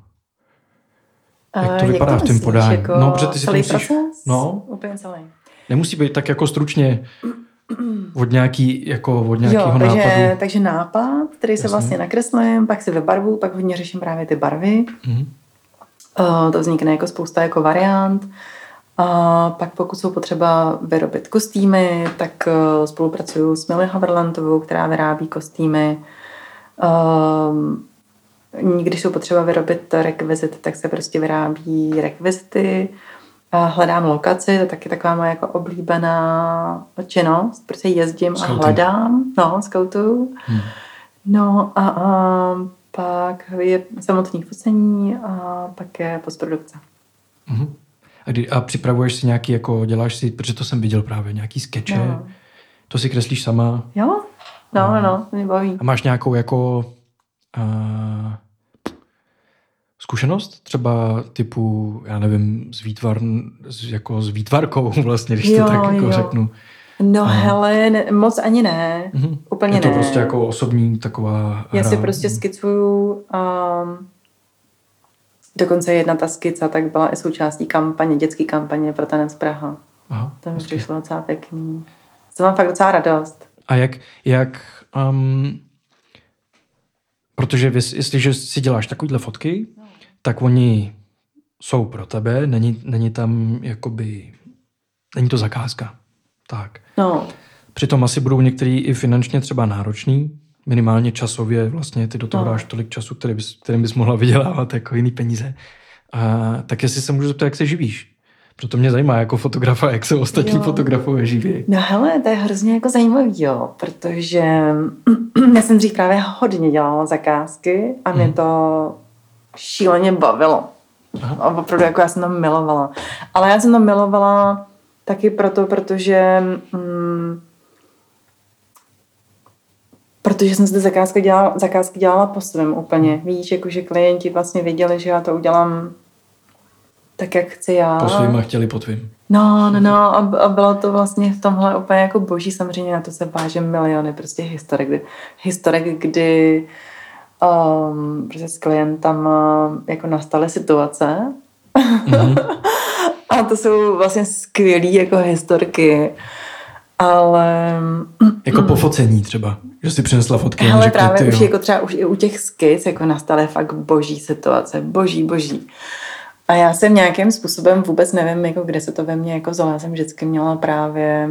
Jak to vypadá v tom podání? Jako no, protože ty si to musíš... No, úplně celý. Nemusí být tak jako stručně od nějakého nápadu. Takže nápad, který se vlastně nakreslím, pak si vybarvu, pak hodně řeším právě ty barvy. Mm-hmm. To vznikne jako spousta jako variant. Pak pokud jsou potřeba vyrobit kostýmy, tak spolupracuju s Milou Haverlandovou, která vyrábí kostýmy. Když jsou potřeba vyrobit rekvizity, tak se prostě vyrábí rekvizity. Hledám lokaci, to taky taková moje jako oblíbená činnost, protože jezdím scouting. A hledám. No, skautuju. No a pak je samotný focení a pak je postprodukce. Uh-huh. A připravuješ si nějaký, jako děláš si, protože to jsem viděl právě, nějaký skeče. No. To si kreslíš sama? Jo, no, to mě baví. A máš nějakou jako zkušenost? Třeba typu, já nevím, s výtvarkou vlastně, když to tak jako řeknu. No hele, moc ani ne. Mm-hmm. Úplně ne. Je to prostě jako osobní taková hra. Já si prostě skicuju... Dokonce jedna ta skica tak byla i součástí dětské kampaně pro Tanec Praha. To mi přišlo docela pěkný. To mám fakt docela radost. A jak protože jestliže si děláš takovýhle fotky, tak oni jsou pro tebe, není tam jakoby, není to zakázka. Tak. No. Přitom asi budou některý i finančně třeba náročný, minimálně časově, vlastně ty do toho dáš tolik času, kterým bys mohla vydělávat jako jiný peníze. A tak jestli se můžu zeptat, jak se živíš? Proto mě zajímá jako fotografa, jak se ostatní fotografové živí. No hele, to je hrozně jako zajímavý, protože já jsem dřív právě hodně dělala zakázky a mě to šíleně bavilo. A opravdu jako já jsem to milovala. Ale já jsem to milovala taky proto, protože jsem si zakázky dělala po svém úplně. Víš, jakože klienti vlastně věděli, že já to udělám tak, jak chci já. Po svým a chtěli po tvým. No. A bylo to vlastně v tomhle úplně jako boží. Samozřejmě na to se váže miliony prostě historek, kdy prostě s klientama jako nastaly situace. Mm-hmm. A to jsou vlastně skvělý jako historky. Ale... Jako po focení třeba, že si přinesla fotky. Ale právě ty, už jako třeba už i u těch skic jako nastaly fakt boží situace, boží. A já jsem nějakým způsobem vůbec nevím, jako kde se to ve mně jako vzala. Já jsem vždycky měla právě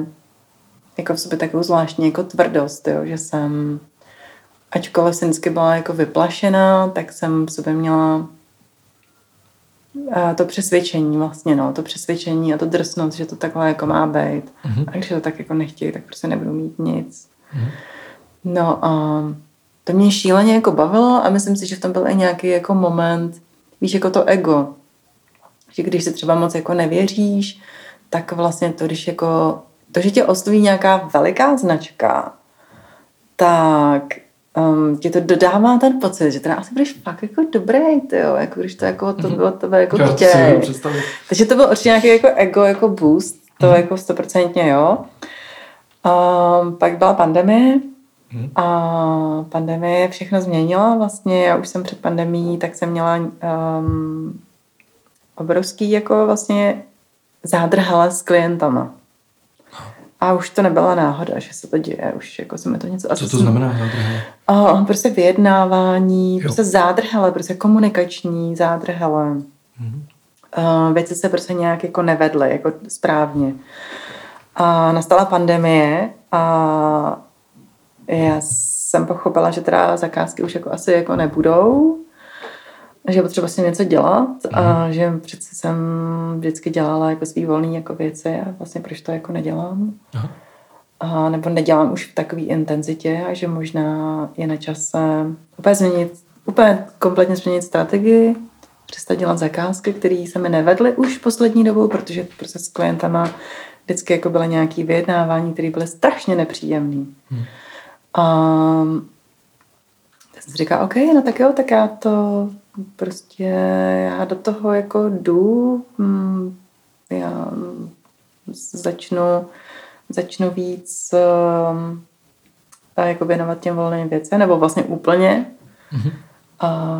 jako v sobě takovou zvláštní jako tvrdost, jo, že jsem, ačkoliv jsem vždycky byla jako vyplašená, tak jsem v sobě měla to přesvědčení vlastně, no, to přesvědčení a to drsnost, že to takhle jako má být. Mm-hmm. A když to tak jako nechtějí, tak prostě nebudu mít nic. Mm-hmm. No a to mě šíleně jako bavilo a myslím si, že v tom byl i nějaký jako moment, víš, jako to ego. Že když se třeba moc jako nevěříš, tak vlastně to, když jako, to, že tě osloví nějaká veliká značka, tak tě to dodává ten pocit, že teda asi budeš fakt jako dobrý, tyjo, jako když to jako to bylo tebe jako chtěj. Takže to byl určitě nějaký jako ego, jako boost, to jako 100% jo. Pak byla pandemie a pandemie všechno změnila vlastně, já už jsem před pandemií, tak jsem měla obrovský jako vlastně zádrhala s klientama. A už to nebyla náhoda, že se to děje, už jako se mi to něco... Co to znamená zádrhele? Prostě vyjednávání, prostě zádrhele, prostě komunikační zádrhele. Mm-hmm. Věci se prostě nějak jako nevedly, jako správně. A nastala pandemie a já jsem pochopila, že teda zakázky už jako asi jako nebudou, že je potřeba si něco dělat a že přece jsem vždycky dělala jako svý volný jako věci a vlastně proč to jako nedělám. Aha. A nebo nedělám už v takové intenzitě a že možná je na čase úplně kompletně změnit strategii, přestat dělat zakázky, které se mi nevedly už poslední dobou, protože prostě s klientama vždycky jako byla nějaké vyjednávání, které byly strašně nepříjemné. A jsem si říkala, OK, no tak jo, tak já to Prostě já do toho jako jdu, já začnu víc jako věnovat těm volným věcem, nebo vlastně úplně. Mm-hmm. A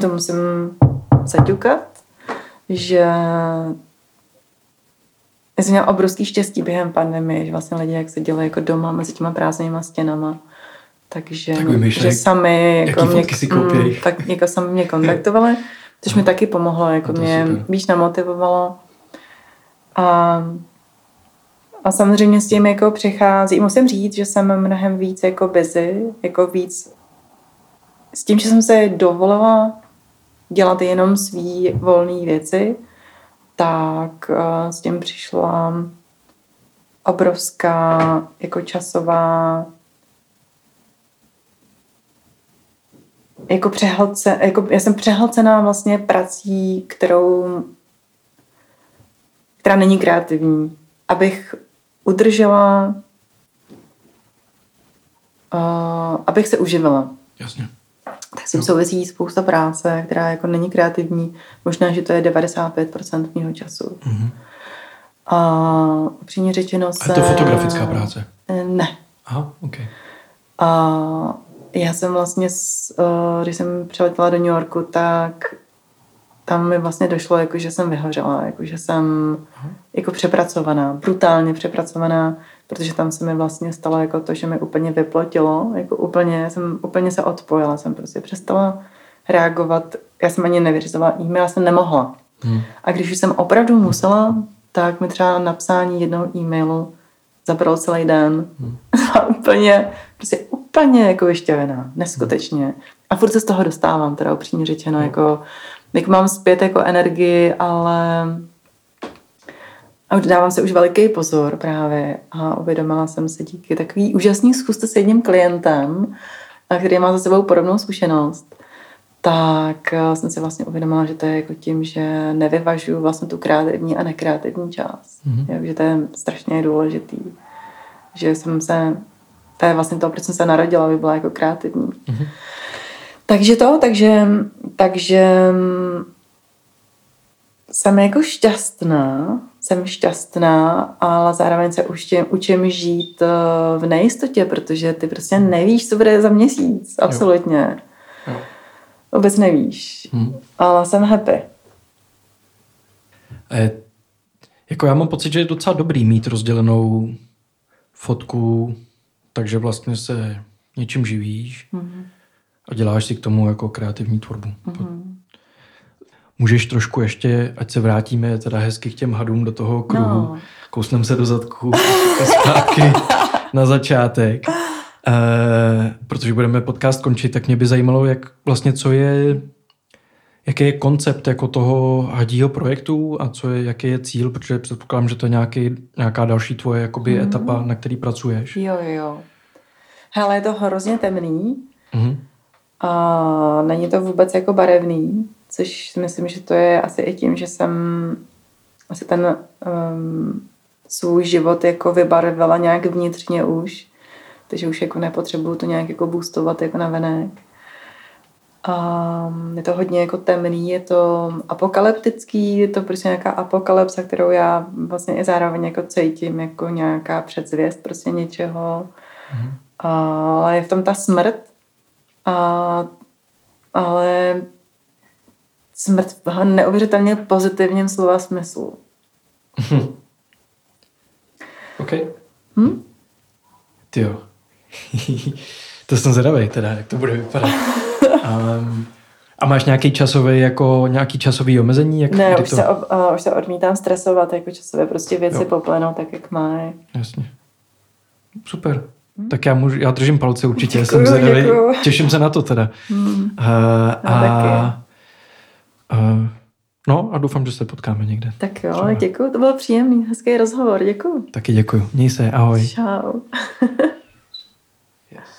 to musím zaťukat, že já jsem měla obrovský štěstí během pandemie, že vlastně lidi, jak se dělají jako doma mezi těma prázdnýma stěnama, takže že sami jako mě kontaktovali, což mi taky pomohlo, jako mě super. Víc namotivovalo. A samozřejmě s tím jako přichází, musím říct, že jsem mnohem víc jako busy, jako víc s tím, že jsem se dovolila dělat jenom svý volné věci, tak s tím přišla obrovská jako časová jako přehlcená, jako já jsem přehlcená vlastně prací, která není kreativní. Abych udržela, abych se uživila. Jasně. Tak jsem souvisí spousta práce, která jako není kreativní. Možná, že to je 95% mýho času. Mm-hmm. Upřímně řečeno se... A je to fotografická práce? Ne. Aha, ok. Já jsem vlastně, když jsem přiletěla do New Yorku, tak tam mi vlastně došlo, jako, že jsem vyhořela, jako, že jsem jako přepracovaná, brutálně přepracovaná, protože tam se mi vlastně stalo jako to, že mi úplně vyplotilo, jako úplně se odpojila, jsem prostě přestala reagovat, já jsem ani nevyřizovala e-mail, já jsem nemohla. A když už jsem opravdu musela, tak mi třeba napsání jednoho e-mailu zabralo celý den. A úplně jako vyštěvená, neskutečně. A furt se z toho dostávám, teda upřímně řečeno, jako mám zpět jako energii, ale a dávám se už veliký pozor právě a uvědomila jsem se díky takový úžasný schůzce s jedním klientem, který má za sebou podobnou zkušenost, tak jsem si vlastně uvědomila, že to je jako tím, že nevyvažuji vlastně tu kreativní a nekreativní část. Mm-hmm. Že to je strašně důležitý. Že to je vlastně to, proč jsem se narodila, aby byla jako kreativní. Mm-hmm. Takže jsem jako šťastná, ale zároveň se učím žít v nejistotě, protože ty prostě nevíš, co bude za měsíc, absolutně. Jo. Vůbec nevíš, ale jsem happy. Jako já mám pocit, že je docela dobrý mít rozdělenou fotku, takže vlastně se něčím živíš. Mm-hmm. A děláš si k tomu jako kreativní tvorbu. Mm-hmm. Můžeš trošku ještě, ať se vrátíme teda hezky k těm hadům do toho kruhu, kousneme se do zadku a zpátky na začátek. Protože budeme podcast končit, tak mě by zajímalo, jak vlastně jaký je koncept jako toho hadího projektu a jaký je cíl, protože předpokládám, že to je nějaká další tvoje jakoby etapa, na který pracuješ. Jo. Hele, je to hrozně temný. Mm-hmm. A není to vůbec jako barevný, což myslím, že to je asi i tím, že jsem asi ten svůj život jako vybarvila nějak vnitřně už, takže už jako nepotřebuju to nějak jako boostovat jako navenek. Je to hodně jako temný, je to apokalyptický, je to prostě nějaká apokalypsa, kterou já vlastně i zároveň jako cítím jako nějaká předzvěst prostě něčeho. Mm-hmm. Ale je v tom ta smrt, ale smrt v neuvěřitelně pozitivním slova smyslu. OK. Tyjo. To jsem zvědavej teda, jak to bude vypadat. A máš nějaký časový omezení? Ne, už se odmítám stresovat, jako časové prostě věci poplenou tak, jak mají. Jasně. Super. Tak já držím palce určitě, děkuju, jsem zvědavý. Těším se na to teda. A doufám, že se potkáme někde. Tak jo, třeba. Děkuju, to byl příjemný, hezký rozhovor, děkuju. Taky děkuju, měj se, ahoj. Čau. Yes.